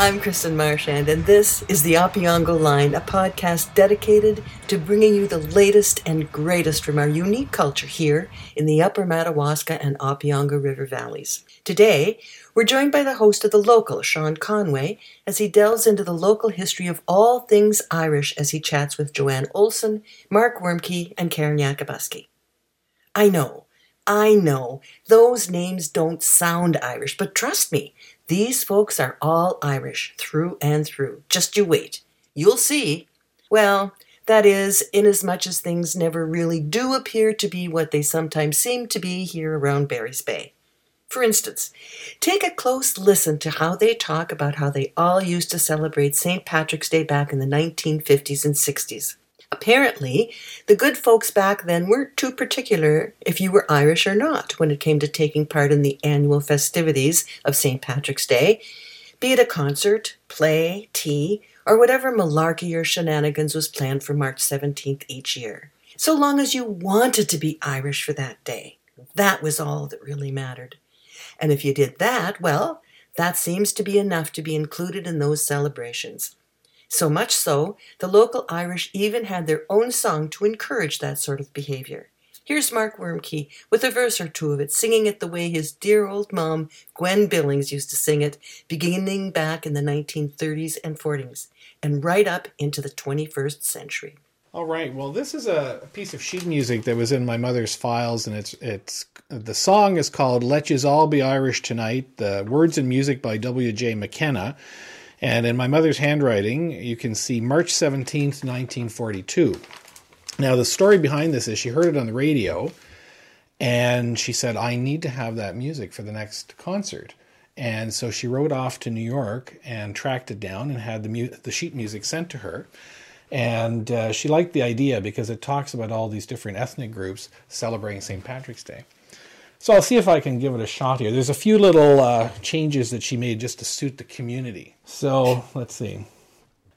I'm Kristen Marchand, and this is the Apiango Line, a podcast dedicated to bringing you the latest and greatest from our unique culture here in the Upper Madawaska and Apiango River valleys. Today, we're joined by the host of The Local, Sean Conway, as he delves into the local history of all things Irish as he chats with Joanne Olsen, Mark Woermke, and Karen Yakubuski. I know, those names don't sound Irish, but trust me, these folks are all Irish, through and through. Just you wait. You'll see. Well, that is, inasmuch as things never really do appear to be what they sometimes seem to be here around Barry's Bay. For instance, take a close listen to how they talk about how they all used to celebrate St. Patrick's Day back in the 1950s and 60s. Apparently, the good folks back then weren't too particular if you were Irish or not when it came to taking part in the annual festivities of St. Patrick's Day, be it a concert, play, tea, or whatever malarkey or shenanigans was planned for March 17th each year, so long as you wanted to be Irish for that day. That was all that really mattered. And if you did that, well, that seems to be enough to be included in those celebrations. So much so, the local Irish even had their own song to encourage that sort of behavior. Here's Mark Woermke with a verse or two of it, singing it the way his dear old mom, Gwen Billings, used to sing it, beginning back in the 1930s and 40s, and right up into the 21st century. All right, well, this is a piece of sheet music that was in my mother's files, and it's the song is called Let Yous All Be Irish Tonight, the words and music by W.J. McKenna. And in my mother's handwriting, you can see March 17th, 1942. Now, the story behind this is she heard it on the radio, and she said, I need to have that music for the next concert. And so she rode off to New York and tracked it down and had the sheet music sent to her. And she liked the idea because it talks about all these different ethnic groups celebrating St. Patrick's Day. So I'll see if I can give it a shot here. There's a few little changes that she made just to suit the community. So, let's see.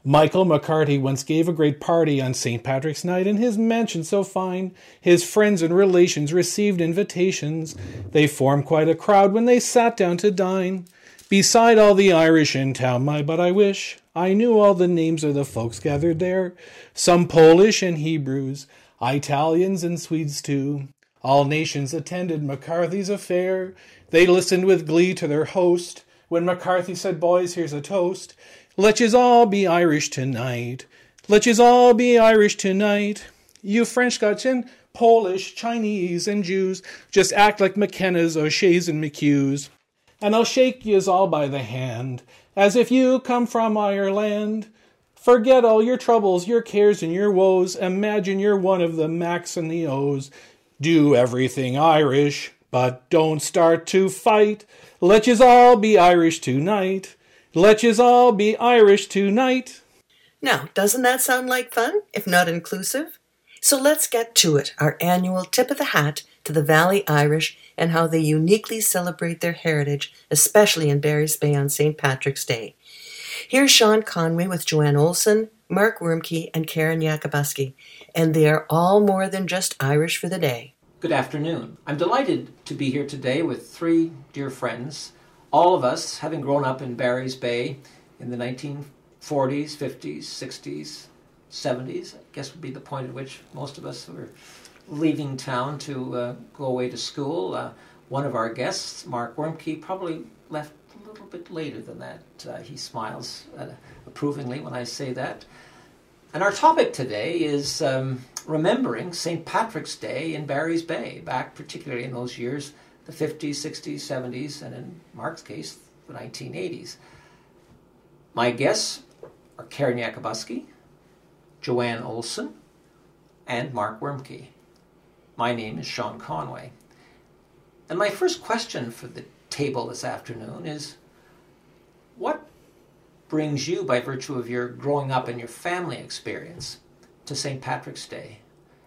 Michael McCarty once gave a great party on St. Patrick's Night in his mansion so fine. His friends and relations received invitations. They formed quite a crowd when they sat down to dine. Beside all the Irish in town, my but I wish I knew all the names of the folks gathered there. Some Polish and Hebrews, Italians and Swedes too. All nations attended McCarthy's affair. They listened with glee to their host. When McCarthy said, boys, here's a toast. Let yous all be Irish tonight. Let yous all be Irish tonight. You French, Scotch, and Polish, Chinese, and Jews, just act like McKenna's, O'Shea's, and McHugh's. And I'll shake yous all by the hand, as if you come from Ireland. Forget all your troubles, your cares, and your woes. Imagine you're one of the Macs and the O's. Do everything Irish, but don't start to fight. Let yous all be Irish tonight. Let yous all be Irish tonight. Now, doesn't that sound like fun, if not inclusive? So let's get to it, our annual tip of the hat to the Valley Irish and how they uniquely celebrate their heritage, especially in Barry's Bay on St. Patrick's Day. Here's Sean Conway with Joanne Olsen, Mark Woermke, and Karen Yakubuski, and they are all more than just Irish for the day. Good afternoon. I'm delighted to be here today with three dear friends, all of us having grown up in Barry's Bay in the 1940s, 50s, 60s, 70s, I guess would be the point at which most of us were leaving town to go away to school. One of our guests, Mark Woermke, probably left a little bit later than that. He smiles approvingly when I say that. And our topic today is remembering St. Patrick's Day in Barry's Bay, back particularly in those years, the 50s, 60s, 70s, and in Mark's case, the 1980s. My guests are Karen Yakubuski, Joanne Olsen, and Mark Woermke. My name is Sean Conway. And my first question for the table this afternoon is, what brings you, by virtue of your growing up and your family experience, to St. Patrick's Day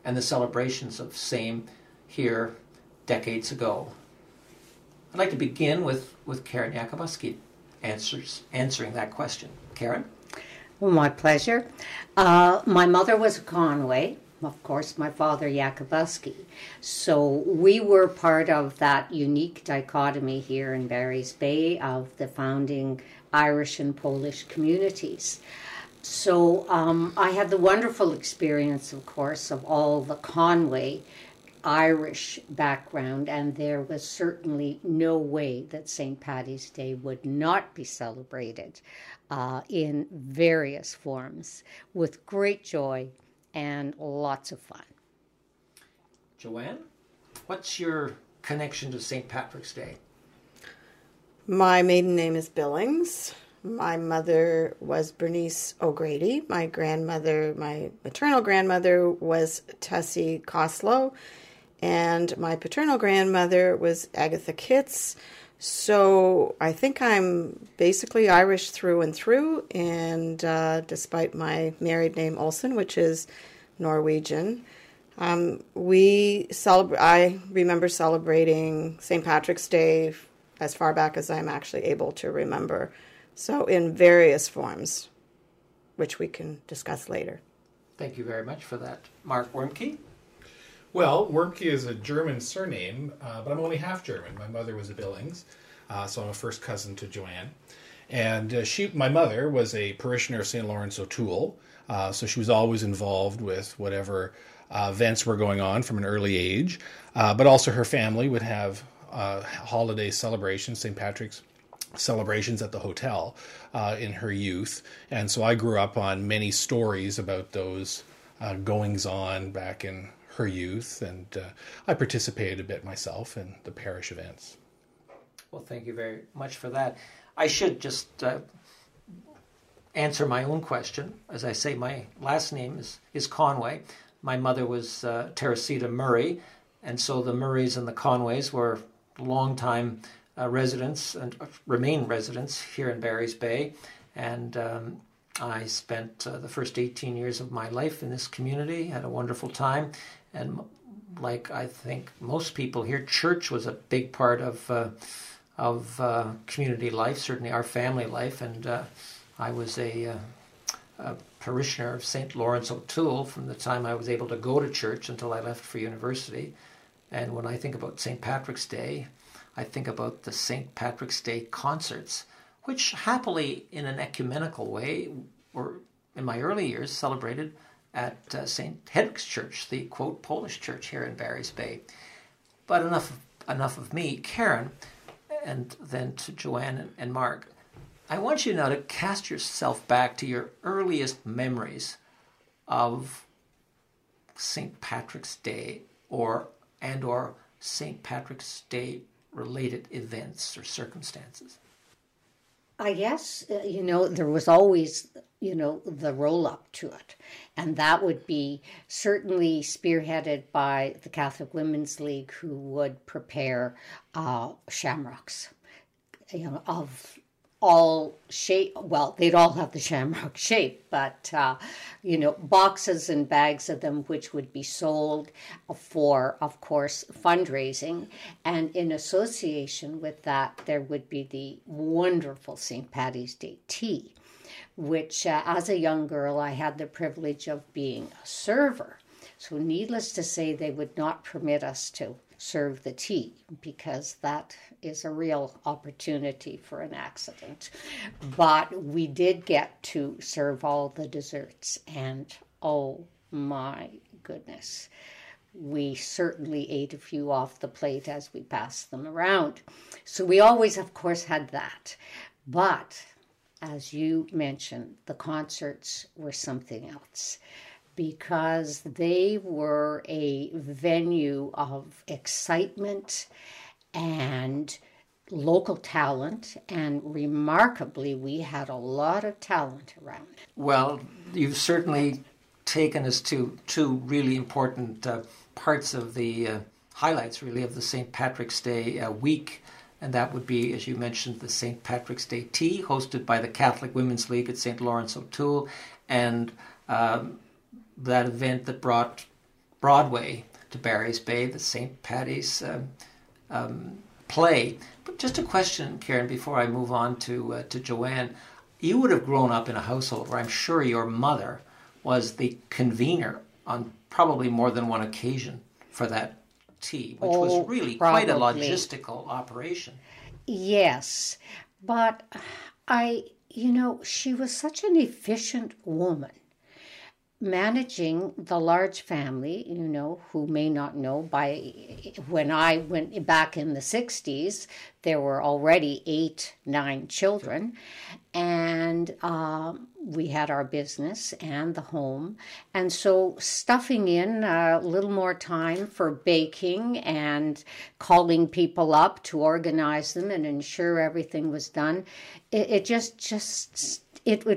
and the celebrations of same here decades ago? I'd like to begin with Karen Yakubuski answering that question. Karen? Well, my pleasure. My mother was a Conway, of course, my father Yakubuski. So we were part of that unique dichotomy here in Barry's Bay of the founding Irish and Polish communities. So I had the wonderful experience, of course, of all the Conway Irish background, and there was certainly no way that St. Patty's Day would not be celebrated in various forms with great joy and lots of fun. Joanne, what's your connection to St. Patrick's Day? My maiden name is Billings. My mother was Bernice O'Grady. My grandmother, my maternal grandmother, was Tessie Coslow. And my paternal grandmother was Agatha Kitts. So I think I'm basically Irish through and through. And despite my married name Olsen, which is Norwegian, I remember celebrating St. Patrick's Day as far back as I'm actually able to remember. So in various forms, which we can discuss later. Thank you very much for that. Mark Woermke? Well, Woermke is a German surname, but I'm only half German. My mother was a Billings, so I'm a first cousin to Joanne. And my mother was a parishioner of St. Lawrence O'Toole, so she was always involved with whatever events were going on from an early age. But also her family would have holiday celebrations, St. Patrick's celebrations at the hotel in her youth. And so I grew up on many stories about those goings-on back in her youth, and I participated a bit myself in the parish events. Well, thank you very much for that. I should just answer my own question. As I say, my last name is Conway. My mother was Teresita Murray, and so the Murrays and the Conways were long-time residents and remain residents here in Barry's Bay, and I spent the first 18 years of my life in this community, had a wonderful time, and like I think most people here, church was a big part of community life, certainly our family life, and I was a parishioner of St. Lawrence O'Toole from the time I was able to go to church until I left for university. And when I think about St. Patrick's Day, I think about the St. Patrick's Day concerts, which happily, in an ecumenical way, were, in my early years, celebrated at St. Hedwig's Church, the, quote, Polish church here in Barry's Bay. But enough of me, Karen, and then to Joanne and Mark. I want you now to cast yourself back to your earliest memories of St. Patrick's Day or St. Patrick's Day related events or circumstances. I guess, there was always, the roll-up to it. And that would be certainly spearheaded by the Catholic Women's League, who would prepare shamrocks, of all shape. Well, they'd all have the shamrock shape, but, boxes and bags of them, which would be sold for, of course, fundraising. And in association with that, there would be the wonderful St. Patty's Day tea, which as a young girl, I had the privilege of being a server. So needless to say, they would not permit us to serve the tea, because that is a real opportunity for an accident. But we did get to serve all the desserts, and oh my goodness, we certainly ate a few off the plate as we passed them around. So we always, of course, had that. But as you mentioned, the concerts were something else, because they were a venue of excitement and local talent, and remarkably, we had a lot of talent around. Well, you've certainly taken us to two really important parts of the highlights, really, of the St. Patrick's Day week, and that would be, as you mentioned, the St. Patrick's Day Tea, hosted by the Catholic Women's League at St. Lawrence O'Toole, and that event that brought Broadway to Barry's Bay, the St. Patty's play. But just a question, Karen, before I move on to Joanne. You would have grown up in a household where I'm sure your mother was the convener on probably more than one occasion for that tea, which was really probably quite a logistical operation. Yes, but She was such an efficient woman, managing the large family, who may not know, when I went back in the 60s, there were already 8, 9 children, and we had our business and the home, and so stuffing in a little more time for baking and calling people up to organize them and ensure everything was done, it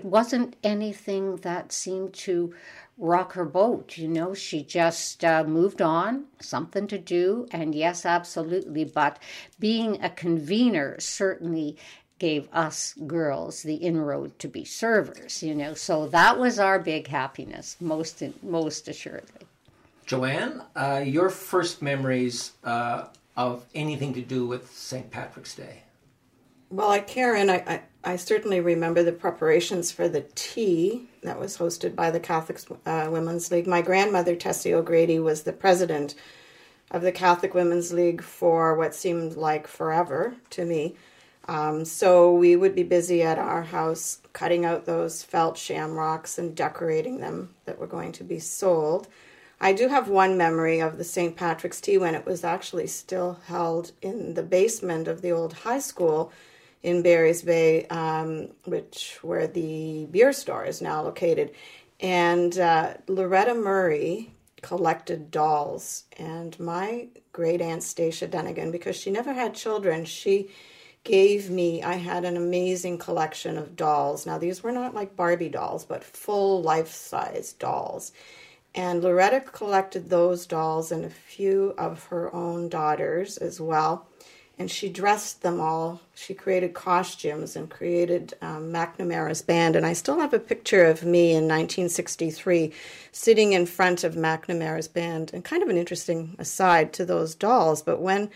wasn't anything that seemed to rock her boat, She just moved on, something to do, and yes, absolutely. But being a convener certainly gave us girls the inroad to be servers, So that was our big happiness, most assuredly. Joanne, your first memories of anything to do with St. Patrick's Day? Well, Karen, I certainly remember the preparations for the tea that was hosted by the Catholic Women's League. My grandmother, Tessie O'Grady, was the president of the Catholic Women's League for what seemed like forever to me. So we would be busy at our house cutting out those felt shamrocks and decorating them that were going to be sold. I do have one memory of the St. Patrick's tea when it was actually still held in the basement of the old high school in Barry's Bay, where the beer store is now located. And Loretta Murray collected dolls. And my great-aunt Stacia Dunnigan, because she never had children, she gave me, I had an amazing collection of dolls. Now, these were not like Barbie dolls, but full life-size dolls. And Loretta collected those dolls and a few of her own daughters as well. And she dressed them all. She created costumes and created McNamara's band. And I still have a picture of me in 1963 sitting in front of McNamara's band. And kind of an interesting aside to those dolls, but when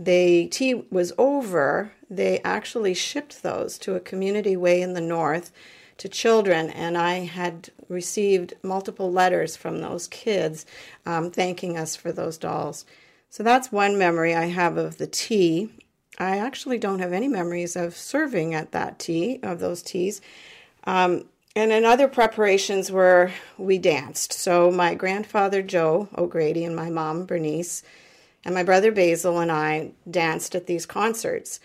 the tea was over, they actually shipped those to a community way in the north to children. And I had received multiple letters from those kids thanking us for those dolls. So that's one memory I have of the tea. I actually don't have any memories of serving at that tea, of those teas. And then other preparations were, we danced. So my grandfather, Joe O'Grady, and my mom, Bernice, and my brother, Basil, and I danced at these concerts.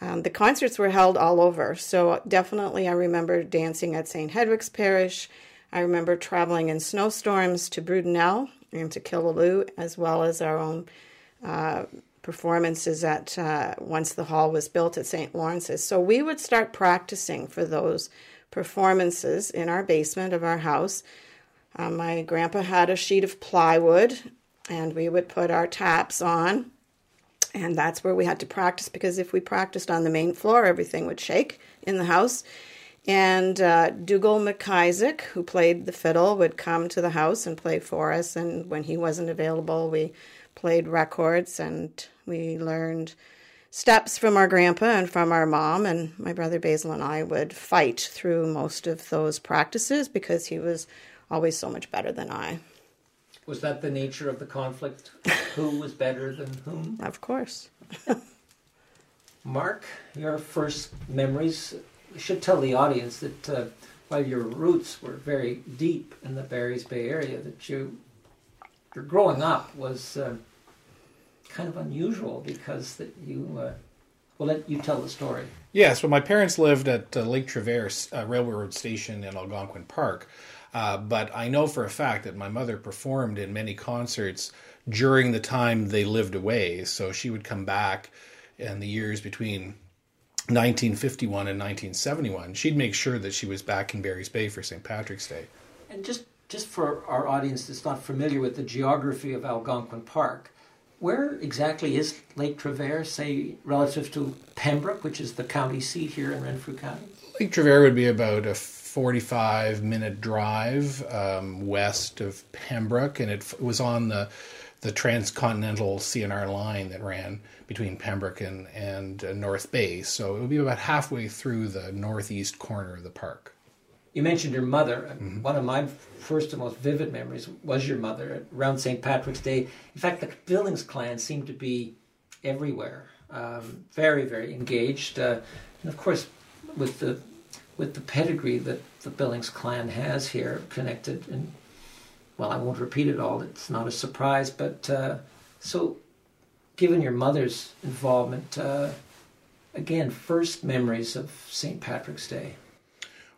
The concerts were held all over. So definitely I remember dancing at St. Hedwig's Parish. I remember traveling in snowstorms to Brudenell and to Killaloo, as well as our own performances at once the hall was built at St. Lawrence's. So we would start practicing for those performances in our basement of our house. My grandpa had a sheet of plywood, and we would put our taps on, and that's where we had to practice, because if we practiced on the main floor, everything would shake in the house. And Dougal McIsaac, who played the fiddle, would come to the house and play for us. And when he wasn't available, we played records and we learned steps from our grandpa and from our mom. And my brother Basil and I would fight through most of those practices because he was always so much better than I. Was that the nature of the conflict? Who was better than whom? Of course. Mark, your first memories. I should tell the audience that while your roots were very deep in the Barry's Bay area, that your growing up was kind of unusual because that you, well, let you tell the story. Yes, well, my parents lived at Lake Traverse Railroad Station in Algonquin Park, but I know for a fact that my mother performed in many concerts during the time they lived away, so she would come back in the years between 1951 and 1971, she'd make sure that she was back in Barry's Bay for St. Patrick's Day. And just for our audience that's not familiar with the geography of Algonquin Park, where exactly is Lake Traverse, say, relative to Pembroke, which is the county seat here in Renfrew County? Lake Traverse would be about a 45-minute drive west of Pembroke, and it was on the transcontinental CNR line that ran between Pembroke and North Bay. So it would be about halfway through the northeast corner of the park. You mentioned your mother. Mm-hmm. One of my first and most vivid memories was your mother around St. Patrick's Day. In fact, the Billings clan seemed to be everywhere, very, very engaged. And of course, with the pedigree that the Billings clan has here, connected, and well, I won't repeat it all, it's not a surprise, but so given your mother's involvement, again, first memories of St. Patrick's Day.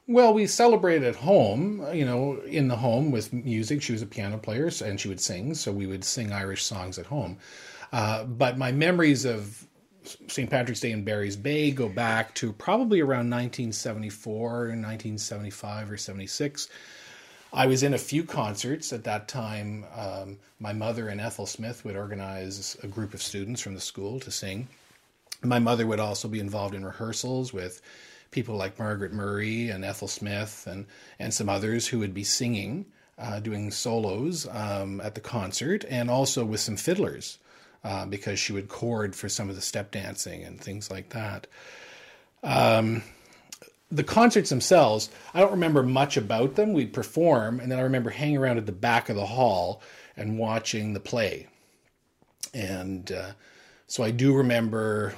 Well, we celebrate at home, you know, in the home with music. She was a piano player and she would sing, so we would sing Irish songs at home. But my memories of St. Patrick's Day in Barry's Bay go back to probably around 1974 and 1975 or 76. I was in a few concerts at that time. My mother and Ethel Smith would organize a group of students from the school to sing. My mother would also be involved in rehearsals with people like Margaret Murray and Ethel Smith and some others who would be singing, doing solos at the concert, and also with some fiddlers because she would chord for some of the step dancing and things like that. The concerts themselves, I don't remember much about them. We'd perform, and then I remember hanging around at the back of the hall and watching the play. And so I do remember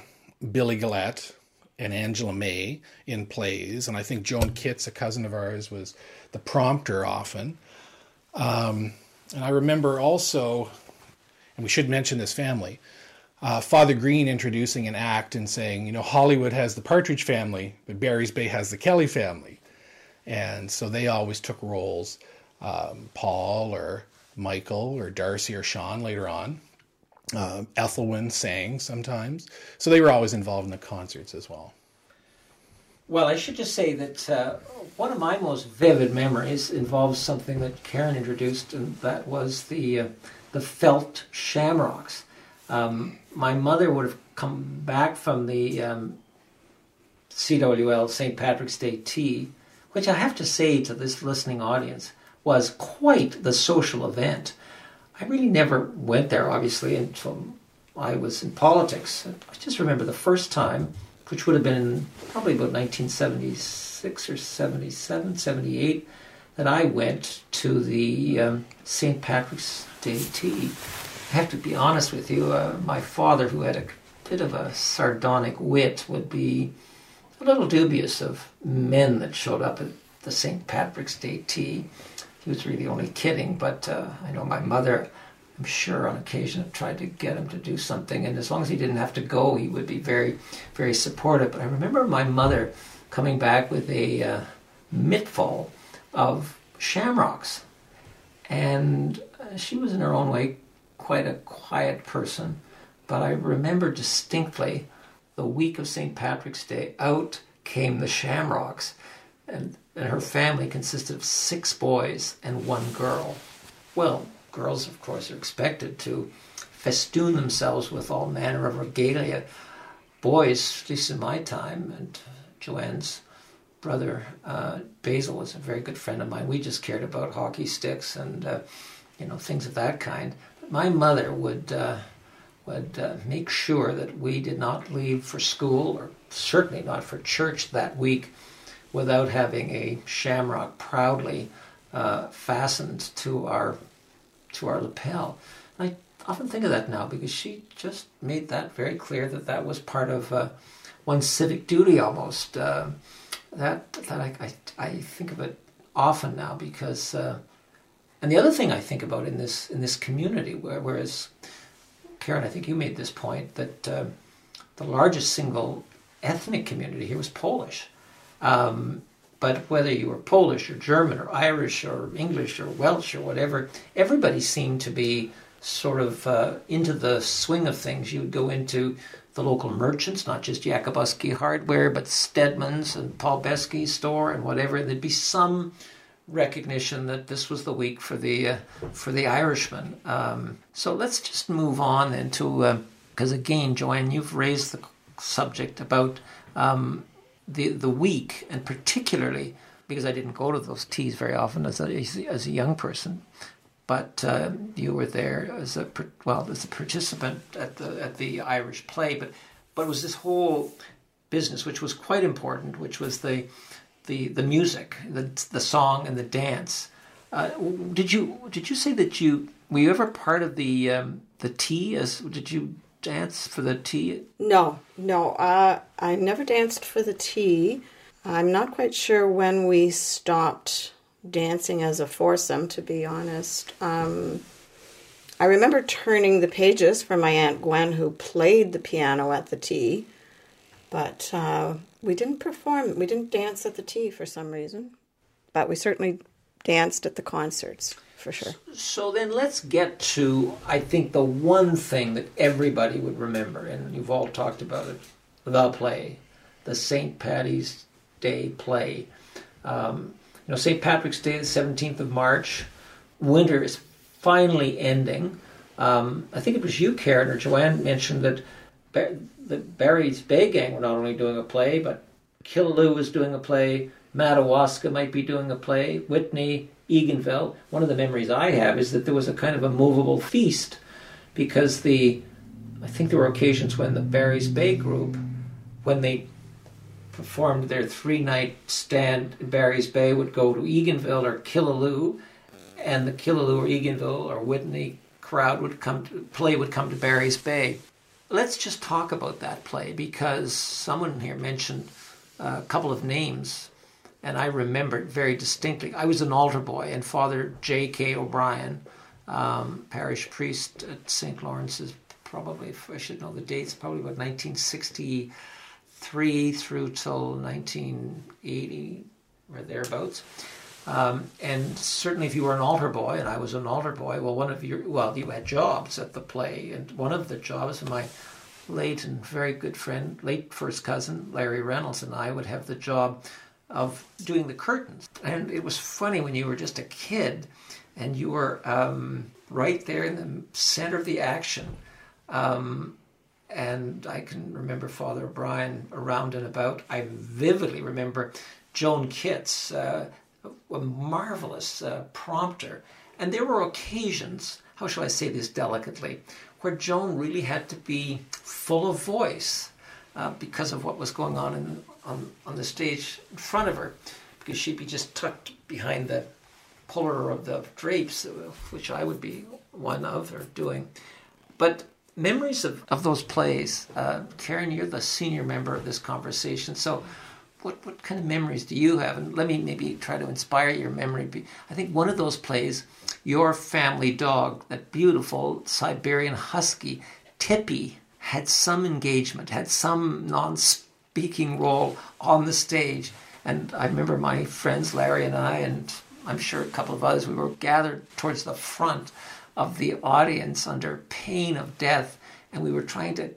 Billy Gillette and Angela May in plays, and I think Joan Kitts, a cousin of ours, was the prompter often. And I remember also, and we should mention this family, Father Green introducing an act and saying, you know, Hollywood has the Partridge family, but Barry's Bay has the Kelly family. And so they always took roles, Paul or Michael or Darcy or Sean later on. Ethelwyn sang sometimes. So they were always involved in the concerts as well. Well, I should just say that one of my most vivid memories involves something that Karen introduced, and that was the felt shamrocks. My mother would have come back from the CWL St. Patrick's Day tea, which I have to say to this listening audience was quite the social event. I really never went there, obviously, until I was in politics. I just remember the first time, which would have been probably about 1976 or 77, 78, that I went to the St. Patrick's Day tea. I have to be honest with you, my father, who had a bit of a sardonic wit, would be a little dubious of men that showed up at the St. Patrick's Day tea. He was really only kidding, but I know my mother, I'm sure on occasion, tried to get him to do something, and as long as he didn't have to go, he would be very, very supportive. But I remember my mother coming back with a mittful of shamrocks, and she was in her own way quite a quiet person, but I remember distinctly the week of St. Patrick's Day, out came the shamrocks, and her family consisted of 6 boys and 1 girl. Well, girls, of course, are expected to festoon themselves with all manner of regalia. Boys, at least in my time, and Joanne's brother, Basil, was a very good friend of mine. We just cared about hockey sticks and you know, things of that kind. My mother would make sure that we did not leave for school, or certainly not for church that week, without having a shamrock proudly fastened to our lapel. And I often think of that now, because she just made that very clear that was part of one's civic duty almost. I think of it often now because. And the other thing I think about in this community, whereas Karen, I think you made this point, that the largest single ethnic community here was Polish. But whether you were Polish or German or Irish or English or Welsh or whatever, everybody seemed to be sort of into the swing of things. You would go into the local merchants, not just Yakubuski Hardware, but Stedman's and Paul Besky's store and whatever. There'd be some recognition that this was the week for the Irishman. So let's just move on into, because again, Joanne, you've raised the subject about the week, and particularly because I didn't go to those teas very often as a young person, but you were there as a participant at the Irish play. But it was this whole business which was quite important, which was the music, the song, and the dance. Did you say that were you ever part of the tea? Did you dance for the tea? No, I never danced for the tea. I'm not quite sure when we stopped dancing as a foursome, to be honest. I remember turning the pages for my Aunt Gwen, who played the piano at the tea, but we didn't perform. We didn't dance at the tea for some reason, but we certainly danced at the concerts, for sure. So then let's get to, I think, the one thing that everybody would remember, and you've all talked about it, the play, the St. Patty's Day play. You know, St. Patrick's Day, the 17th of March, winter is finally ending. I think it was you, Karen, or Joanne, mentioned that the Barry's Bay gang were not only doing a play, but Killaloo was doing a play, Madawaska might be doing a play, Whitney, Eganville. One of the memories I have is that there was a kind of a movable feast, because I think there were occasions when the Barry's Bay group, when they performed their three-night stand in Barry's Bay, would go to Eganville or Killaloo, and the Killaloo or Eganville or Whitney crowd would come to Barry's Bay. Let's just talk about that play, because someone here mentioned a couple of names, and I remember it very distinctly. I was an altar boy, and Father J. K. O'Brien, parish priest at St. Lawrence's, probably, if I should know the dates, probably about 1963 through till 1980 or thereabouts. And certainly if you were an altar boy, and I was an altar boy, well, you had jobs at the play, and one of the jobs, my late and very good friend, late first cousin, Larry Reynolds, and I would have the job of doing the curtains. And it was funny, when you were just a kid, and you were right there in the center of the action. And I can remember Father O'Brien around and about. I vividly remember Joan Kitts, a marvelous prompter. And there were occasions, how shall I say this delicately, where Joan really had to be full of voice because of what was going on on the stage in front of her, because she'd be just tucked behind the puller of the drapes, which I would be one of or doing. But memories of those plays. Karen, you're the senior member of this conversation, so what kind of memories do you have? And let me maybe try to inspire your memory. I think one of those plays, your family dog, that beautiful Siberian husky, Tippy, had some engagement, had some non-speaking role on the stage. And I remember my friends, Larry and I, and I'm sure a couple of others, we were gathered towards the front of the audience under pain of death, and we were trying to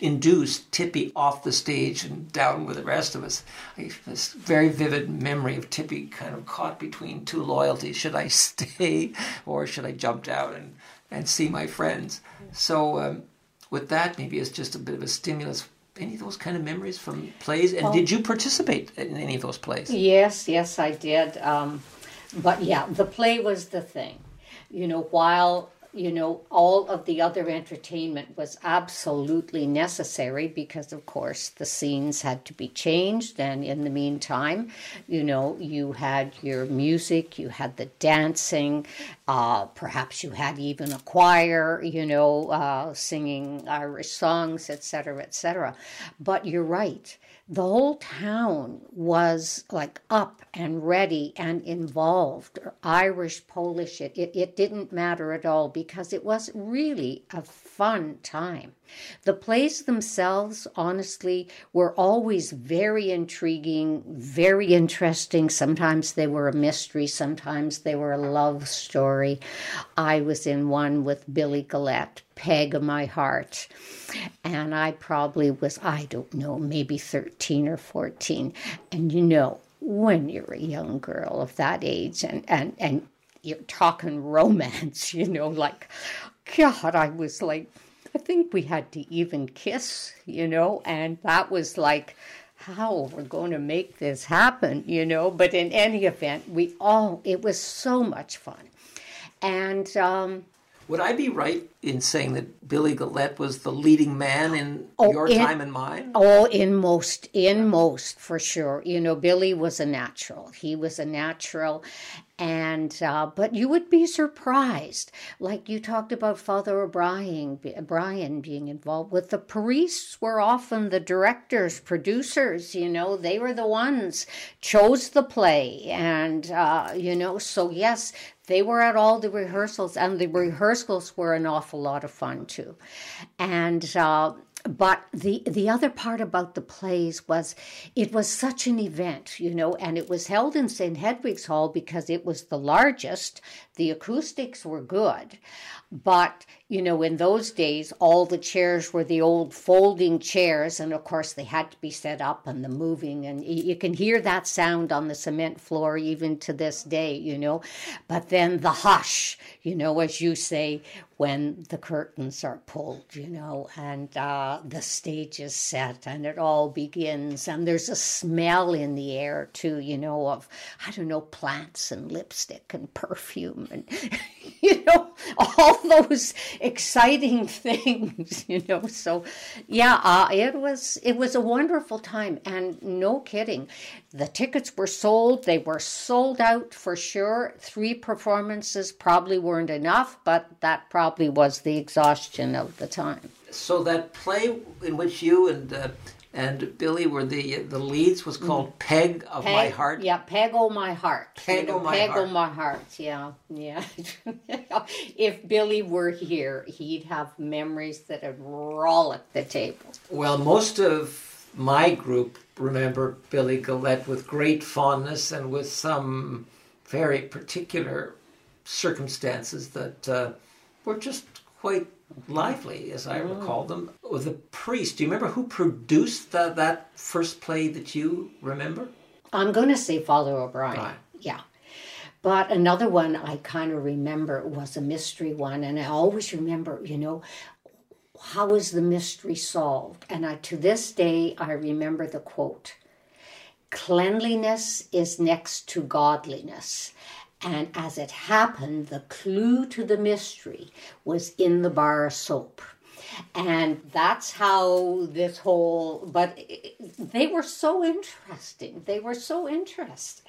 induce Tippy off the stage and down with the rest of us. This very vivid memory of Tippy kind of caught between two loyalties. Should I stay or should I jump down and see my friends? So with that, maybe it's just a bit of a stimulus. Any of those kind of memories from plays? And did you participate in any of those plays? Yes, I did. But yeah, the play was the thing. You know, while... you know, all of the other entertainment was absolutely necessary because, of course, the scenes had to be changed. And in the meantime, you know, you had your music, you had the dancing, perhaps you had even a choir, you know, singing Irish songs, etc., etc. But you're right. The whole town was like up and ready and involved. Irish, Polish, it didn't matter at all, because it was really a fun time. The plays themselves, honestly, were always very intriguing, very interesting. Sometimes they were a mystery, sometimes they were a love story. I was in one with Billy Gillette, Peg of My Heart, and I probably was, I don't know, maybe 13 or 14. And you know, when you're a young girl of that age and you're talking romance, you know, like, God, I was like, I think we had to even kiss, you know, and that was like, how we're going to make this happen, you know. But in any event, it was so much fun. And would I be right in saying that Billy Gillette was the leading man in your time and mine? Oh, in most, for sure. You know, Billy was a natural. He was a natural. And but you would be surprised, like you talked about Father O'Brien being involved with the priests were often the directors, producers, you know, they were the ones chose the play. And, you know, so yes, they were at all the rehearsals, and the rehearsals were an awful lot of fun too. And, but the other part about the plays was it was such an event, you know, and it was held in St. Hedwig's Hall because it was the largest. The acoustics were good, but, you know, in those days, all the chairs were the old folding chairs, and of course they had to be set up and the moving, and you can hear that sound on the cement floor even to this day, you know, but then the hush, you know, as you say, when the curtains are pulled, you know, and the stage is set and it all begins, and there's a smell in the air too, you know, of, I don't know, plants and lipstick and perfume and, you know, all those exciting things, you know. So, yeah, it was a wonderful time, and no kidding. The tickets were sold. They were sold out for sure. 3 performances probably weren't enough, but that probably was the exhaustion of the time. So that play in which you and Billy were the leads was called Peg of My Heart? Yeah, Peg of My Heart. Peg of My Heart, yeah. If Billy were here, he'd have memories that would rollick the table. Well, most of my group remember Billy Gillette with great fondness and with some very particular circumstances that were just quite lively, as I recall them. Oh, the priest, do you remember who produced that first play that you remember? I'm going to say Father O'Brien, right. Yeah. But another one I kind of remember was a mystery one, and I always remember, you know, how is the mystery solved? And to this day, I remember the quote, "Cleanliness is next to godliness." And as it happened, the clue to the mystery was in the bar of soap. And that's how this whole, but they were so interesting. They were so interesting.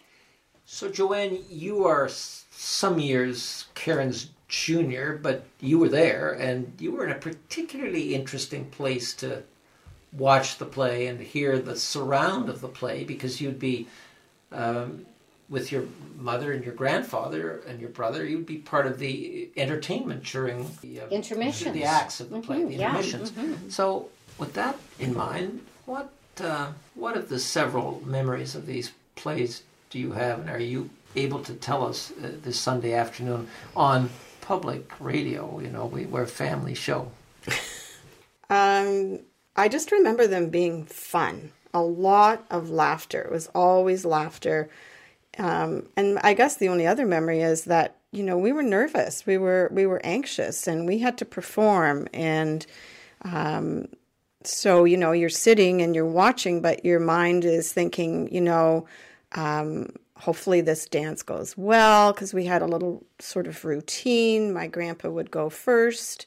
So, Joanne, you are some years Karen's junior, but you were there, and you were in a particularly interesting place to watch the play and hear the surround of the play, because you'd be... with your mother and your grandfather and your brother, you'd be part of the entertainment during the intermissions, the acts of the play, the intermissions. Yeah. Mm-hmm. So, with that in mind, what of the several memories of these plays do you have, and are you able to tell us this Sunday afternoon on public radio? You know, we're a family show. I just remember them being fun. A lot of laughter. It was always laughter. And I guess the only other memory is that, you know, we were nervous, we were anxious, and we had to perform. And so, you know, you're sitting and you're watching, but your mind is thinking, you know, hopefully this dance goes well, because we had a little sort of routine. My grandpa would go first,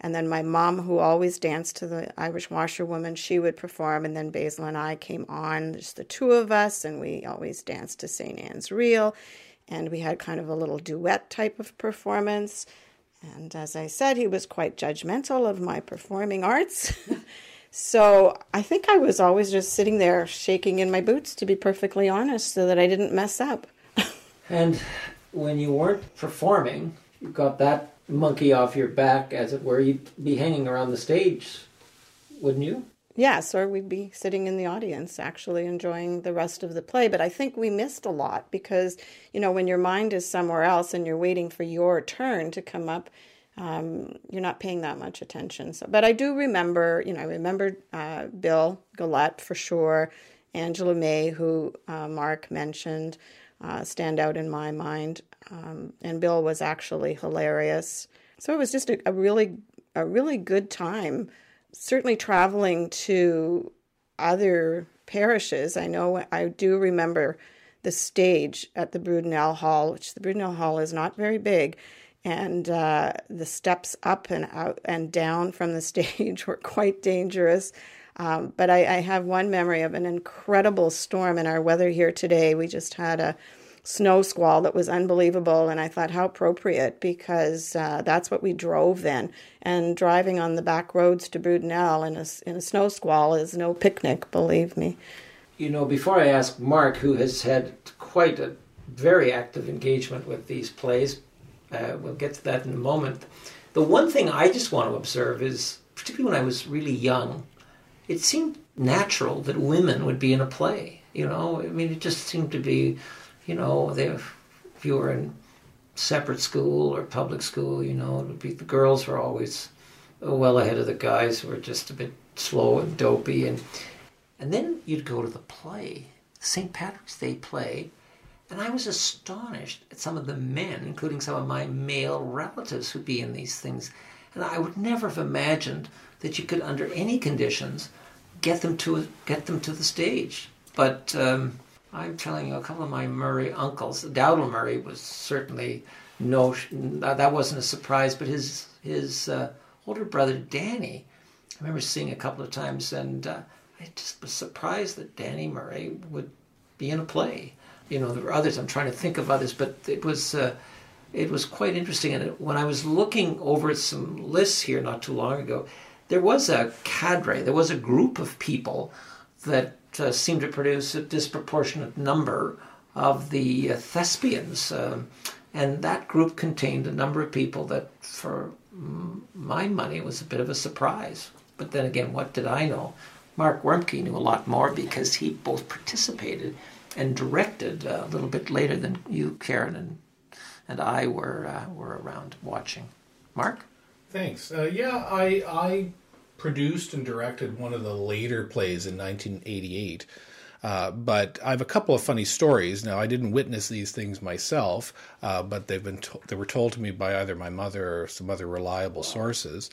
and then my mom, who always danced to the Irish Washerwoman, she would perform. And then Basil and I came on, just the two of us, and we always danced to St. Anne's Reel. And we had kind of a little duet type of performance. And as I said, he was quite judgmental of my performing arts. So I think I was always just sitting there shaking in my boots, to be perfectly honest, so that I didn't mess up. And when you weren't performing, you got that monkey off your back, as it were. You'd be hanging around the stage, wouldn't you? Yes, or we'd be sitting in the audience actually enjoying the rest of the play. But I think we missed a lot because, you know, when your mind is somewhere else and you're waiting for your turn to come up, you're not paying that much attention. So, but I do remember, you know, I remembered Bill Gillette for sure, Angela May, who Mark mentioned, stand out in my mind. And Bill was actually hilarious. So it was just a really good time. Certainly traveling to other parishes. I know I do remember the stage at the Brudenell Hall, which the Brudenell Hall is not very big. And the steps up and out and down from the stage were quite dangerous. But I have one memory of an incredible storm in our weather here today. We just had a snow squall that was unbelievable, and I thought, how appropriate, because that's what we drove then. And driving on the back roads to Brudenell in a snow squall is no picnic, believe me. You know, before I ask Mark, who has had quite a very active engagement with these plays, we'll get to that in a moment. The one thing I just want to observe is, particularly when I was really young, it seemed natural that women would be in a play. You know, I mean, it just seemed to be, you know, if you were in separate school or public school, you know, it would be the girls were always well ahead of the guys who were just a bit slow and dopey. And then you'd go to the play, St. Patrick's Day play, and I was astonished at some of the men, including some of my male relatives who'd be in these things. And I would never have imagined that you could, under any conditions, get them to the stage. But I'm telling you, a couple of my Murray uncles, Dowdall Murray was certainly that wasn't a surprise, but his older brother Danny, I remember seeing a couple of times, and I just was surprised that Danny Murray would be in a play. You know, there were others. I'm trying to think of others, but it was quite interesting. And when I was looking over some lists here not too long ago, there was a cadre. There was a group of people that seemed to produce a disproportionate number of the thespians, and that group contained a number of people that, for my money, was a bit of a surprise. But then again, what did I know? Mark Woermke knew a lot more because he both participated and directed a little bit later than you, Karen, and I were around watching. Mark? Thanks. I produced and directed one of the later plays in 1988, but I have a couple of funny stories. Now, I didn't witness these things myself, but they were told to me by either my mother or some other reliable sources.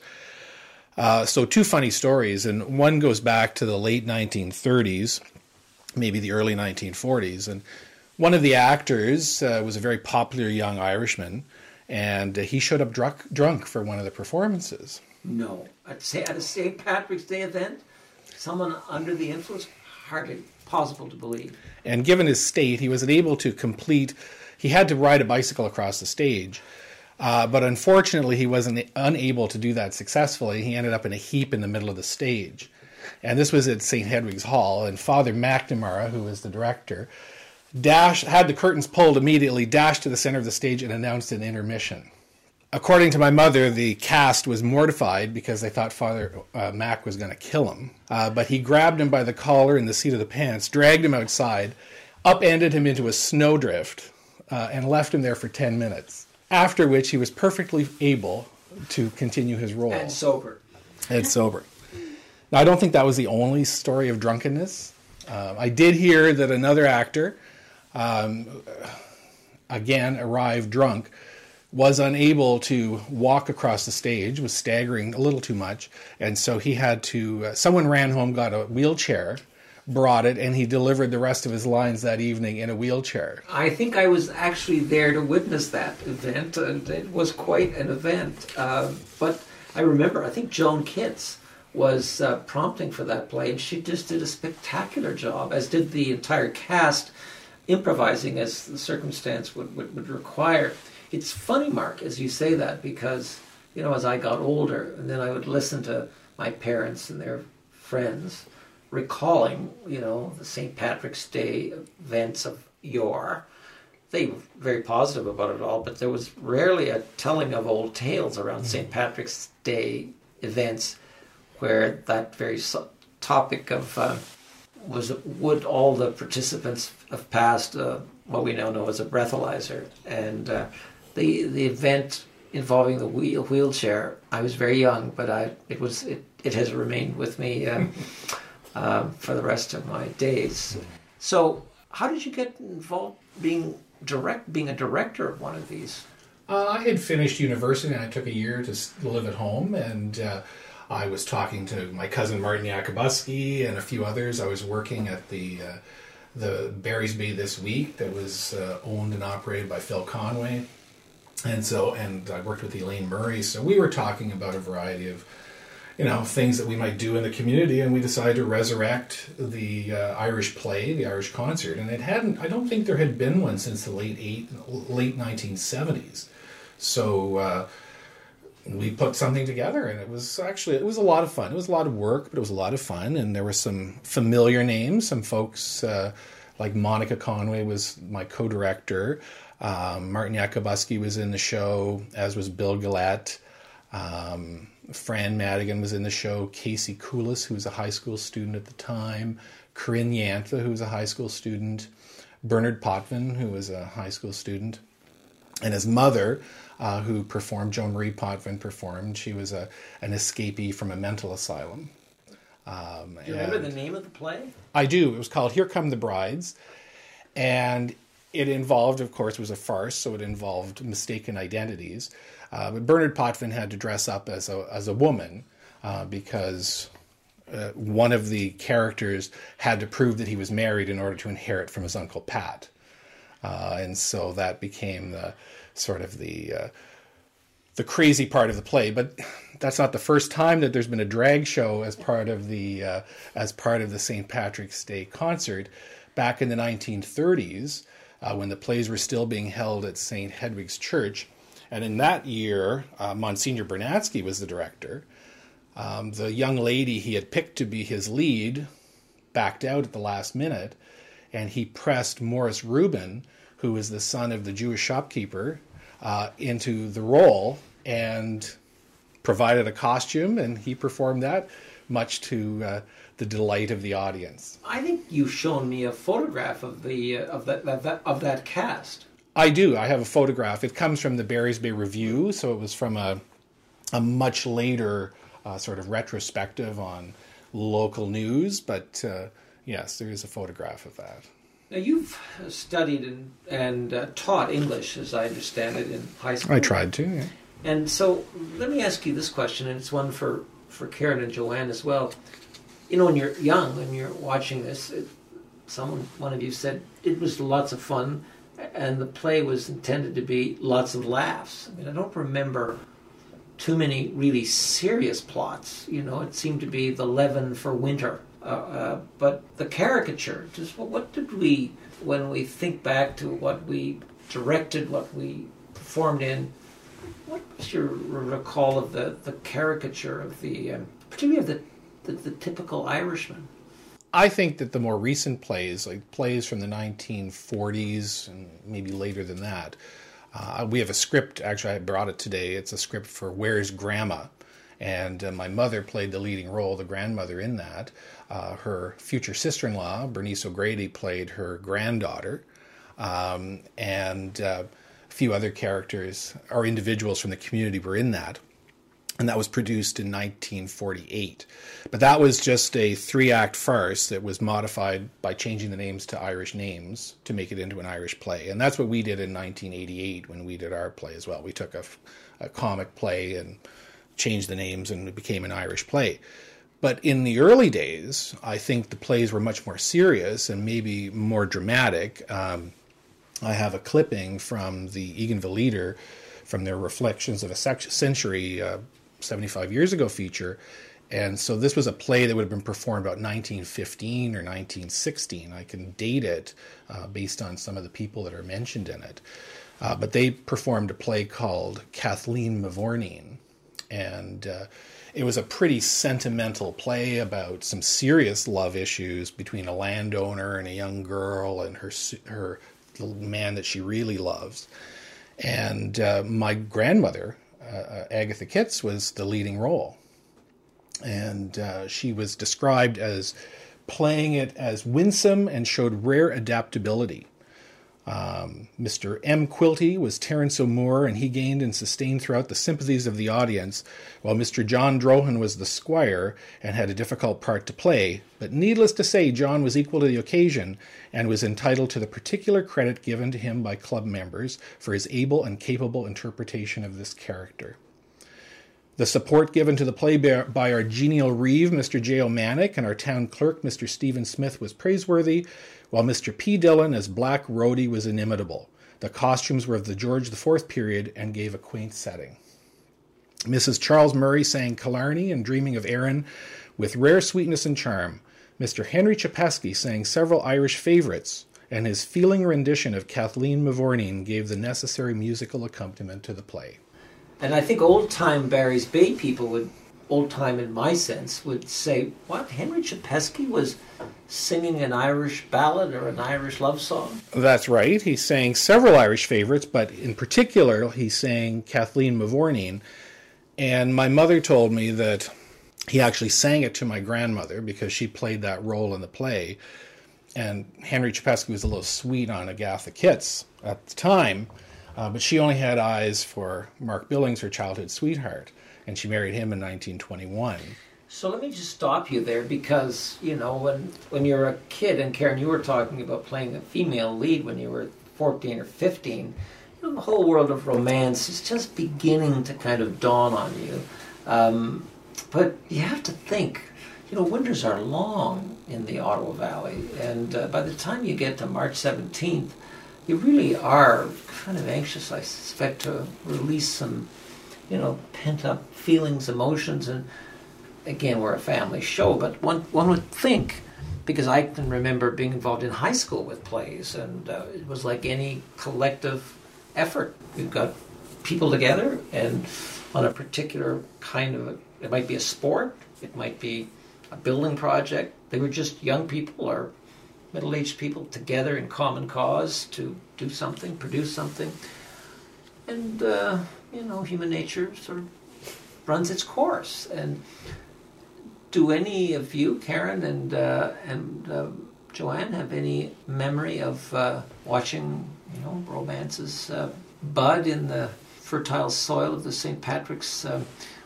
So two funny stories, and one goes back to the late 1930s, maybe the early 1940s, and one of the actors was a very popular young Irishman, and he showed up drunk for one of the performances. No. At a St. Patrick's Day event, someone under the influence? Hardly possible to believe. And given his state, he wasn't able to complete... He had to ride a bicycle across the stage, but unfortunately he wasn't unable to do that successfully. He ended up in a heap in the middle of the stage. And this was at St. Hedwig's Hall, and Father McNamara, who was the director, had the curtains pulled immediately, dashed to the center of the stage, and announced an intermission. According to my mother, the cast was mortified because they thought Father Mac was going to kill him. But he grabbed him by the collar and the seat of the pants, dragged him outside, upended him into a snowdrift, and left him there for 10 minutes, after which he was perfectly able to continue his role. And sober. And sober. Now, I don't think that was the only story of drunkenness. I did hear that another actor, again, arrived drunk, was unable to walk across the stage, was staggering a little too much, and so he had to... someone ran home, got a wheelchair, brought it, and he delivered the rest of his lines that evening in a wheelchair. I think I was actually there to witness that event, and it was quite an event. But I remember, I think Joan Kitts was prompting for that play, and she just did a spectacular job, as did the entire cast, improvising as the circumstance would require. It's funny, Mark, as you say that, because, you know, as I got older, and then I would listen to my parents and their friends recalling, you know, the St. Patrick's Day events of yore. They were very positive about it all, but there was rarely a telling of old tales around St. Patrick's Day events where that very topic of would all the participants have passed what we now know as a breathalyzer. And the event involving the wheelchair, I was very young, but it has remained with me for the rest of my days. So how did you get involved being a director of one of these? I had finished university and I took a year to live at home, and I was talking to my cousin Martin Yakubuski and a few others. I was working at the Barry's Bay This Week that was owned and operated by Phil Conway. And I worked with Elaine Murray. So we were talking about a variety of things that we might do in the community, and we decided to resurrect the Irish play, the Irish concert, and it hadn't, I don't think there had been one since the late 1970s. So we put something together, and it was actually, it was a lot of fun. It was a lot of work, but it was a lot of fun, and there were some familiar names, some folks like Monica Conway was my co-director, Martin Yakubuski was in the show, as was Bill Gillette, Fran Madigan was in the show, Casey Koulis, who was a high school student at the time, Corinne Yantha, who was a high school student, Bernard Potvin, who was a high school student, and his mother, who performed, Joan Marie Potvin performed. She was an escapee from a mental asylum. Do you remember the name of the play? I do. It was called Here Come the Brides, and it involved, of course, it was a farce, so it involved mistaken identities. But Bernard Potvin had to dress up as a woman because one of the characters had to prove that he was married in order to inherit from his Uncle Pat. And so that became the sort of the crazy part of the play. But that's not the first time that there's been a drag show as part of the St. Patrick's Day concert. Back in the 1930s, when the plays were still being held at St. Hedwig's Church. And in that year, Monsignor Bernatsky was the director. The young lady he had picked to be his lead backed out at the last minute, and he pressed Morris Rubin, who was the son of the Jewish shopkeeper, into the role and provided a costume, and he performed that, much to the delight of the audience. I think you've shown me a photograph of the of that cast. I do. I have a photograph. It comes from the Barry's Bay Review, so it was from a much later sort of retrospective on local news, but yes, there is a photograph of that. Now, you've studied and taught English, as I understand it, in high school. I tried to, yeah. And so let me ask you this question, and it's one for Karen and Joanne as well. You know, when you're young and you're watching this, one of you said it was lots of fun, and the play was intended to be lots of laughs. I mean, I don't remember too many really serious plots. You know, it seemed to be the leaven for winter. But the caricature, just what did we, when we think back to what we directed, what we performed in, what was your recall of the caricature of the, particularly of the typical Irishman? I think that the more recent plays, like plays from the 1940s and maybe later than that, we have a script, actually I brought it today, it's a script for Where's Grandma? And my mother played the leading role, the grandmother in that. Her future sister-in-law, Bernice O'Grady, played her granddaughter. And a few other characters or individuals from the community were in that. And that was produced in 1948. But that was just a three-act farce that was modified by changing the names to Irish names to make it into an Irish play. And that's what we did in 1988 when we did our play as well. We took a comic play and changed the names, and it became an Irish play. But in the early days, I think the plays were much more serious and maybe more dramatic. I have a clipping from the Eganville Leader from their Reflections of a Century 75 years ago feature. And so this was a play that would have been performed about 1915 or 1916. I can date it based on some of the people that are mentioned in it. But they performed a play called Kathleen Mavourneen. And it was a pretty sentimental play about some serious love issues between a landowner and a young girl and her the man that she really loves. And my grandmother, Agatha Kitts, was the leading role. And she was described as playing it as winsome and showed rare adaptability. Mr. M. Quilty was Terence O'Moore, and he gained and sustained throughout the sympathies of the audience, while Mr. John Drohan was the squire and had a difficult part to play. But needless to say, John was equal to the occasion and was entitled to the particular credit given to him by club members for his able and capable interpretation of this character. The support given to the play by our genial reeve, Mr. J. O'Manick, and our town clerk, Mr. Stephen Smith, was praiseworthy, while Mr. P. Dillon as Black Rhodey was inimitable. The costumes were of the George IV period and gave a quaint setting. Mrs. Charles Murray sang Killarney and Dreaming of Erin with rare sweetness and charm. Mr. Henry Chapaski sang several Irish favourites, and his feeling rendition of Kathleen Mavourneen gave the necessary musical accompaniment to the play. And I think old-time Barry's Bay people would, old-time in my sense, would say, what, Henry Chapaski was singing an Irish ballad or an Irish love song? That's right. He sang several Irish favourites, but in particular he sang Kathleen Mavourneen. And my mother told me that he actually sang it to my grandmother because she played that role in the play. And Henry Chapaski was a little sweet on Agatha Kitts at the time, but she only had eyes for Mark Billings, her childhood sweetheart, and she married him in 1921. So let me just stop you there because, you know, when you're a kid, and Karen, you were talking about playing a female lead when you were 14 or 15, you know, the whole world of romance is just beginning to kind of dawn on you. But you have to think, you know, winters are long in the Ottawa Valley, and by the time you get to March 17th, you really are kind of anxious, I suspect, to release some, you know, pent-up feelings, emotions, and again, we're a family show, but one would think, because I can remember being involved in high school with plays, and it was like any collective effort. You've got people together, and on a particular kind of, it might be a sport, it might be a building project. They were just young people or middle-aged people together in common cause to do something, produce something. And, you know, human nature sort of runs its course. And do any of you, Karen and Joanne, have any memory of watching, you know, romances bud in the fertile soil of the St. Patrick's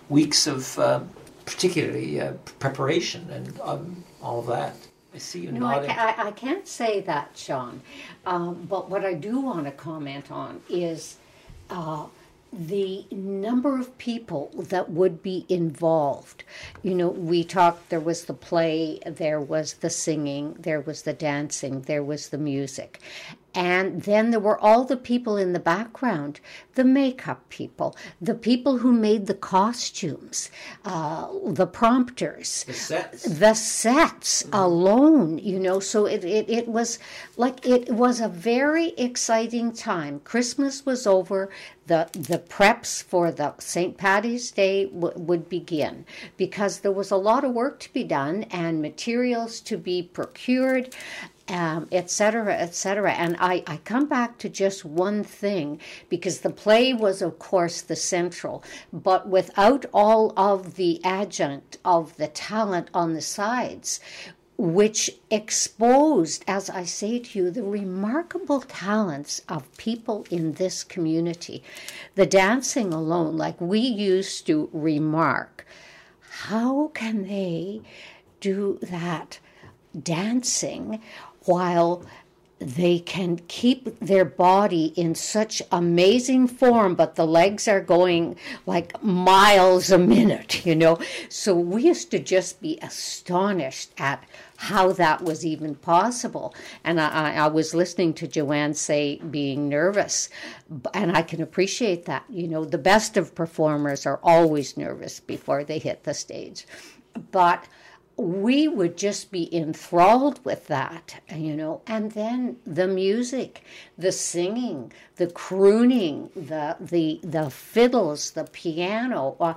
weeks of particularly preparation and all that? I see you nodding. No, I can't say that, Sean. But what I do want to comment on is the number of people that would be involved. You know, we talked, there was the play, there was the singing, there was the dancing, there was the music. And then there were all the people in the background, the makeup people, the people who made the costumes, the prompters, the sets mm-hmm. alone, you know. So it was like, it was a very exciting time. Christmas was over. The preps for the St. Paddy's Day would begin because there was a lot of work to be done and materials to be procured, etc., etc. And I come back to just one thing, because the play was, of course, the central, but without all of the adjunct of the talent on the sides, which exposed, as I say to you, the remarkable talents of people in this community. The dancing alone, like we used to remark, how can they do that dancing while they can keep their body in such amazing form, but the legs are going like miles a minute, you know? So we used to just be astonished at how that was even possible. And I was listening to Joanne say being nervous, and I can appreciate that. You know, the best of performers are always nervous before they hit the stage. But we would just be enthralled with that, you know. And then the music, the singing, the crooning, the fiddles, the piano.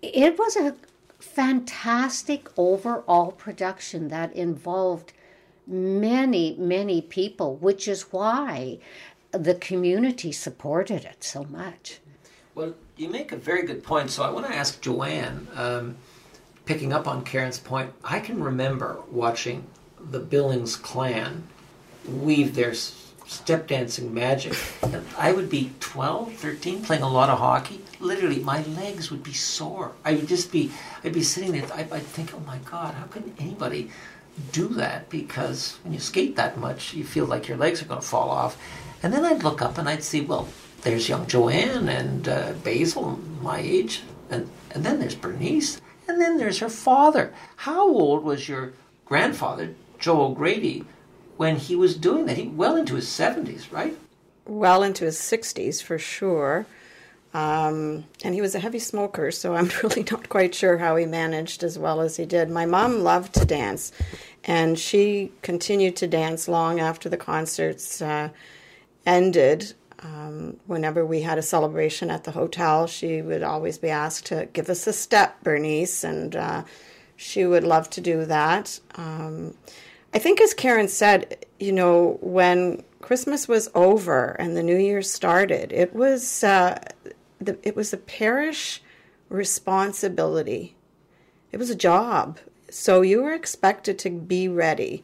It was a fantastic overall production that involved many, many people, which is why the community supported it so much. Well, you make a very good point. So I want to ask Joanne, picking up on Karen's point, I can remember watching the Billings clan weave their step dancing magic. And I would be 12, 13, playing a lot of hockey. Literally, my legs would be sore. I'd be sitting there, I'd think, oh my God, how can anybody do that? Because when you skate that much, you feel like your legs are going to fall off. And then I'd look up and I'd see, well, there's young Joanne and Basil, my age, and then there's Bernice. And then there's her father. How old was your grandfather, Joe O'Grady, when he was doing that? He well into his 70s, right? Well into his 60s, for sure. And he was a heavy smoker, so I'm really not quite sure how he managed as well as he did. My mom loved to dance, and she continued to dance long after the concerts ended. Whenever we had a celebration at the hotel, she would always be asked to give us a step, Bernice, and she would love to do that. I think, as Karen said, you know, when Christmas was over and the New Year started, it was a parish responsibility. It was a job. So you were expected to be ready.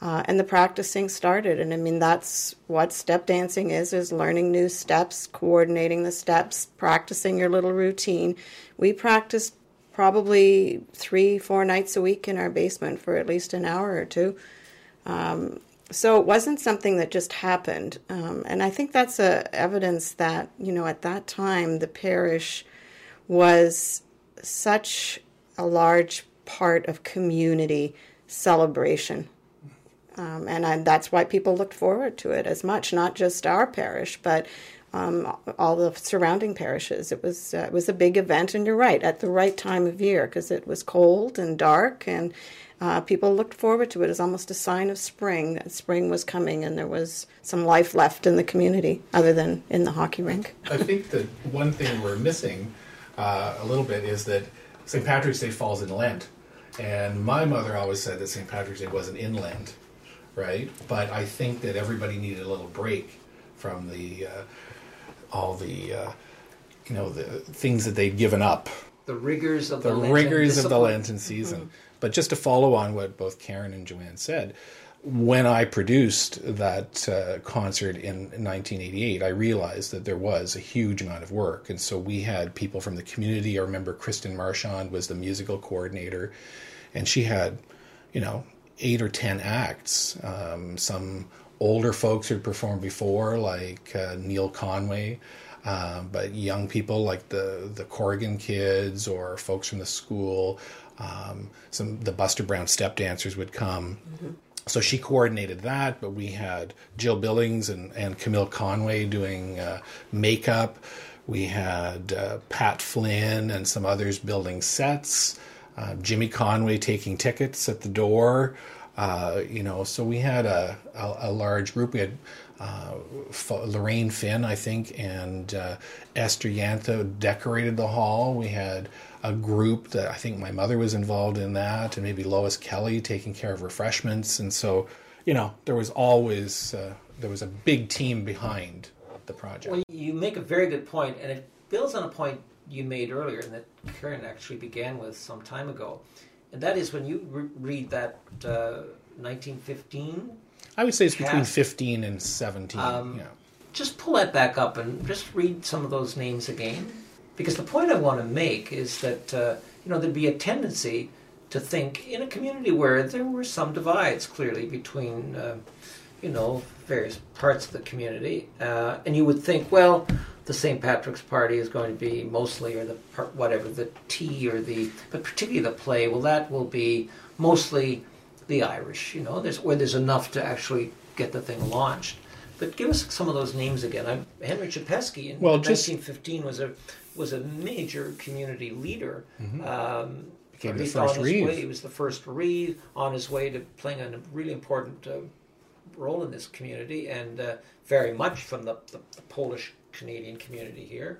And the practicing started. And I mean, that's what step dancing is learning new steps, coordinating the steps, practicing your little routine. We practiced probably 3-4 nights a week in our basement for at least an hour or two. So it wasn't something that just happened. And I think that's evidence that, you know, at that time, the parish was such a large part of community celebration. And that's why people looked forward to it as much, not just our parish, but all the surrounding parishes. It was a big event, and you're right, at the right time of year, because it was cold and dark, and people looked forward to it as almost a sign of spring, that spring was coming, and there was some life left in the community, other than in the hockey rink. I think that one thing we're missing a little bit is that St. Patrick's Day falls in Lent, and my mother always said that St. Patrick's Day wasn't in Lent. Right, but I think that everybody needed a little break from the all the you know, the things that they'd given up, the rigors of the Lenten season. Mm-hmm. But just to follow on what both Karen and Joanne said, when I produced that concert in 1988, I realized that there was a huge amount of work, and so we had people from the community. I remember Kristen Marchand was the musical coordinator, and she had, you know, 8 or 10 acts. Some older folks who'd performed before, like Neil Conway, but young people like the Corrigan kids or folks from the school. The Buster Brown step dancers would come. Mm-hmm. So she coordinated that, but we had Jill Billings and Camille Conway doing makeup. We had Pat Flynn and some others building sets. Jimmy Conway taking tickets at the door, you know, so we had a large group. We had Lorraine Finn, I think, and Esther Yanto decorated the hall. We had a group that I think my mother was involved in that, and maybe Lois Kelly taking care of refreshments. And so, you know, there was always, there was a big team behind the project. Well, you make a very good point, and it builds on a point you made earlier, and that Karen actually began with some time ago, and that is when you read that 1915. I would say it's between 15 and 17. Yeah. Just pull that back up and just read some of those names again, because the point I want to make is that you know, there'd be a tendency to think in a community where there were some divides clearly between you know, various parts of the community, and you would think, well, the St. Patrick's party is going to be mostly, or the whatever, the tea or the, but particularly the play, well, that will be mostly the Irish, you know, there's, where there's enough to actually get the thing launched. But give us some of those names again. Henry Chapeski in 1915 was a major community leader. Mm-hmm. Became the first Reeve. He was the first Reeve, on his way to playing a really important role in this community, and very much from the Polish Canadian community here.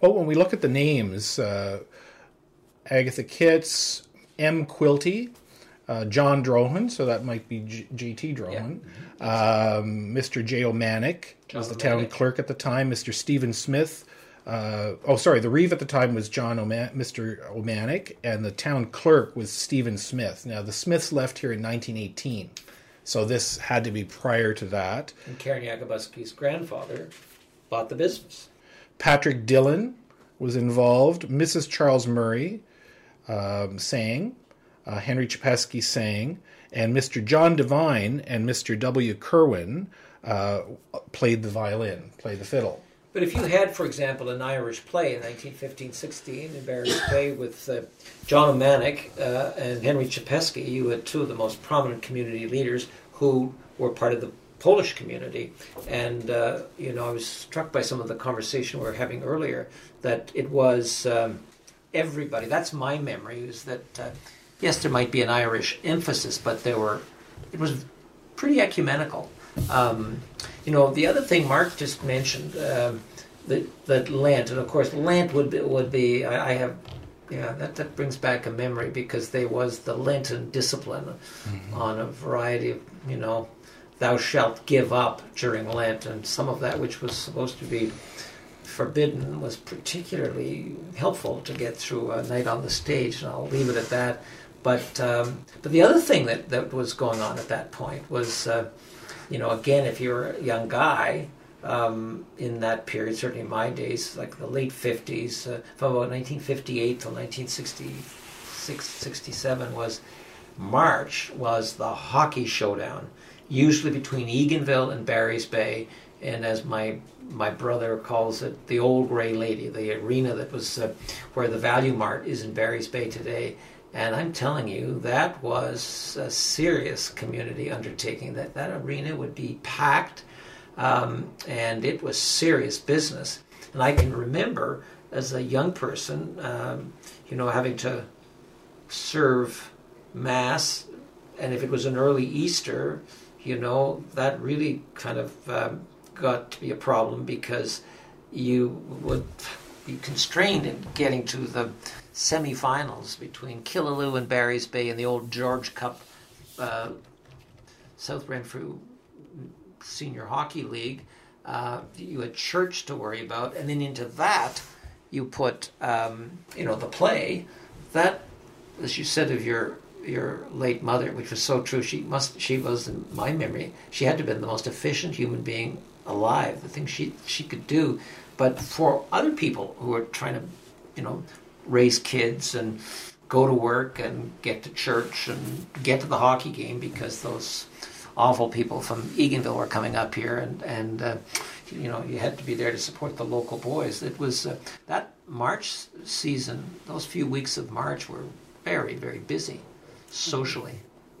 Well, when we look at the names, Agatha Kitts, M. Quilty, John Drohan, so that might be G.T. Drohan, yeah. Mr. J. O'Manick was the town clerk at the time, Mr. Stephen Smith, the Reeve at the time was Mr. O'Manick, and the town clerk was Stephen Smith. Now, the Smiths left here in 1918, so this had to be prior to that. And Karen Yakubuski's grandfather bought the business. Patrick Dillon was involved. Mrs. Charles Murray sang. Henry Chapeski sang. And Mr. John Devine and Mr. W. Kerwin played the violin, played the fiddle. But if you had, for example, an Irish play in 1915-16 in Barry's Bay with John O'Manick and Henry Chapeski, you had two of the most prominent community leaders who were part of the Polish community, and you know, I was struck by some of the conversation we were having earlier, that it was everybody. That's my memory, is that yes, there might be an Irish emphasis, but it was pretty ecumenical. You know, the other thing Mark just mentioned, that Lent, and of course Lent would be I have. Yeah, that brings back a memory, because there was the Lenten discipline on a variety of, you know, thou shalt give up during Lent, and some of that which was supposed to be forbidden was particularly helpful to get through a night on the stage, and I'll leave it at that. But the other thing that was going on at that point was, you know, again, if you're a young guy, in that period, certainly in my days, like the late 50s, from about 1958 till 1966, 67 was March, was the hockey showdown, usually between Eganville and Barry's Bay, and as my brother calls it, the old Grey Lady, the arena that was where the Value Mart is in Barry's Bay today. And I'm telling you, that was a serious community undertaking. That arena would be packed. And it was serious business. And I can remember, as a young person, you know, having to serve Mass, and if it was an early Easter, you know, that really kind of got to be a problem, because you would be constrained in getting to the semifinals between Killaloo and Barry's Bay in the old George Cup South Renfrew Senior Hockey League. You had church to worry about, and then into that you put you know, the play that, as you said of your late mother, which was so true, she was, in my memory, she had to have been the most efficient human being alive, the thing she could do. But for other people who were trying to, you know, raise kids and go to work and get to church and get to the hockey game, because those awful people from Eganville were coming up here, and you know, you had to be there to support the local boys. It was that March season, those few weeks of March were very, very busy socially.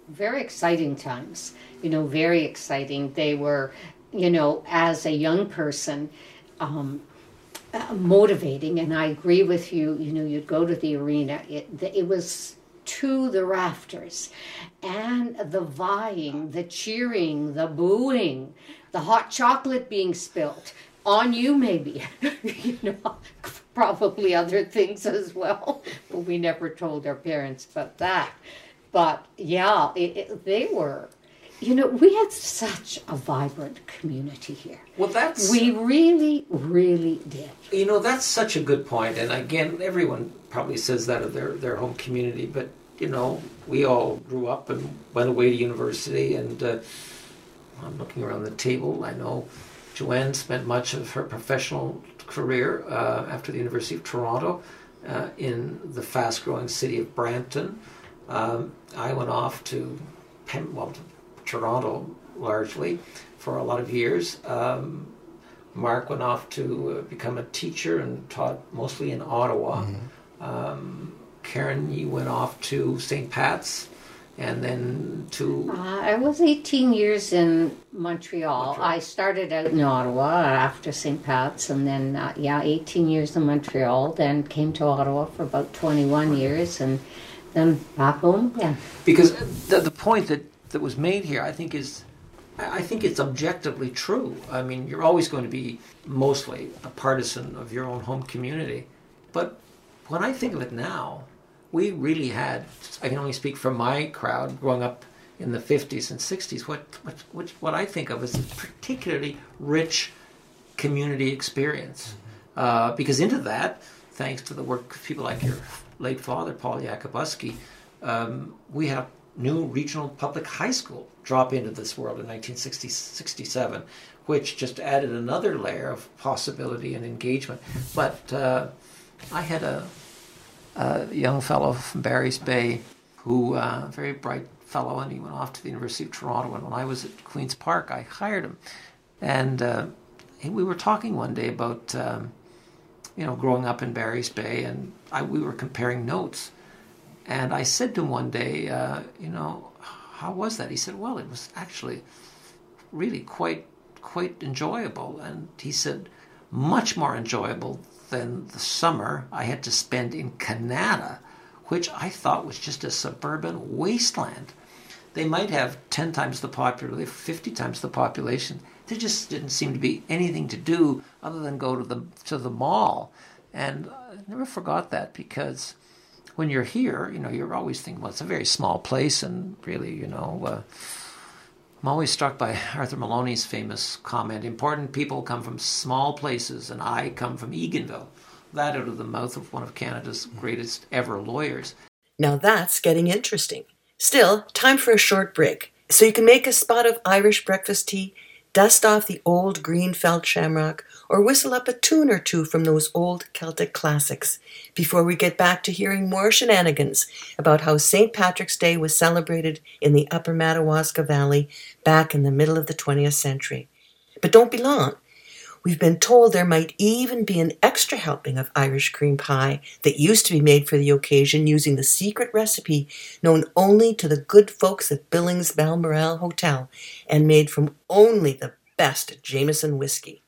Very exciting times, you know, very exciting. They were, you know, as a young person, motivating, and I agree with you, you know, you'd go to the arena, it was to the rafters, and the vying, the cheering, the booing, the hot chocolate being spilled on you, maybe, you know, probably other things as well, but we never told our parents about that. But yeah, they were, you know, we had such a vibrant community here. Well, we really, really did. You know, that's such a good point, and again, everyone probably says that of their home community, but you know, we all grew up and went away to university, and I'm looking around the table, I know Joanne spent much of her professional career after the University of Toronto in the fast-growing city of Brampton. I went off to Toronto largely for a lot of years. Mark went off to become a teacher and taught mostly in Ottawa. Mm-hmm. Karen, you went off to St. Pat's, and then to... I was 18 years in Montreal. I started out in Ottawa after St. Pat's, and then, 18 years in Montreal, then came to Ottawa for about 21 years, and then back home again. Because the point that was made here, I think it's objectively true. I mean, you're always going to be mostly a partisan of your own home community, but... When I think of it now, we really had, I can only speak for my crowd growing up in the 50s and 60s, what I think of as a particularly rich community experience. Because into that, thanks to the work of people like your late father, Paul Yakubuski, we had a new regional public high school drop into this world in 1967, which just added another layer of possibility and engagement. But... I had a young fellow from Barry's Bay who, a very bright fellow, and he went off to the University of Toronto, and when I was at Queen's Park, I hired him. And we were talking one day about, you know, growing up in Barry's Bay, and we were comparing notes. And I said to him one day, you know, how was that? He said, well, it was actually really quite enjoyable. And he said, much more enjoyable than the summer I had to spend in Kanata, which I thought was just a suburban wasteland. They might have 10 times the population, 50 times the population. There just didn't seem to be anything to do other than go to the mall. And I never forgot that, because when you're here, you know, you're always thinking, well, it's a very small place, and really, you know, I'm always struck by Arthur Maloney's famous comment, important people come from small places, and I come from Eganville. That out of the mouth of one of Canada's greatest ever lawyers. Now that's getting interesting. Still, time for a short break. So you can make a spot of Irish breakfast tea, dust off the old green felt shamrock, or whistle up a tune or two from those old Celtic classics, before we get back to hearing more shenanigans about how St. Patrick's Day was celebrated in the Upper Madawaska Valley back in the middle of the 20th century. But don't be long. We've been told there might even be an extra helping of Irish cream pie that used to be made for the occasion using the secret recipe known only to the good folks at Billings Balmoral Hotel and made from only the best Jameson whiskey.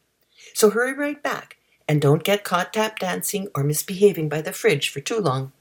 So hurry right back, and don't get caught tap dancing or misbehaving by the fridge for too long.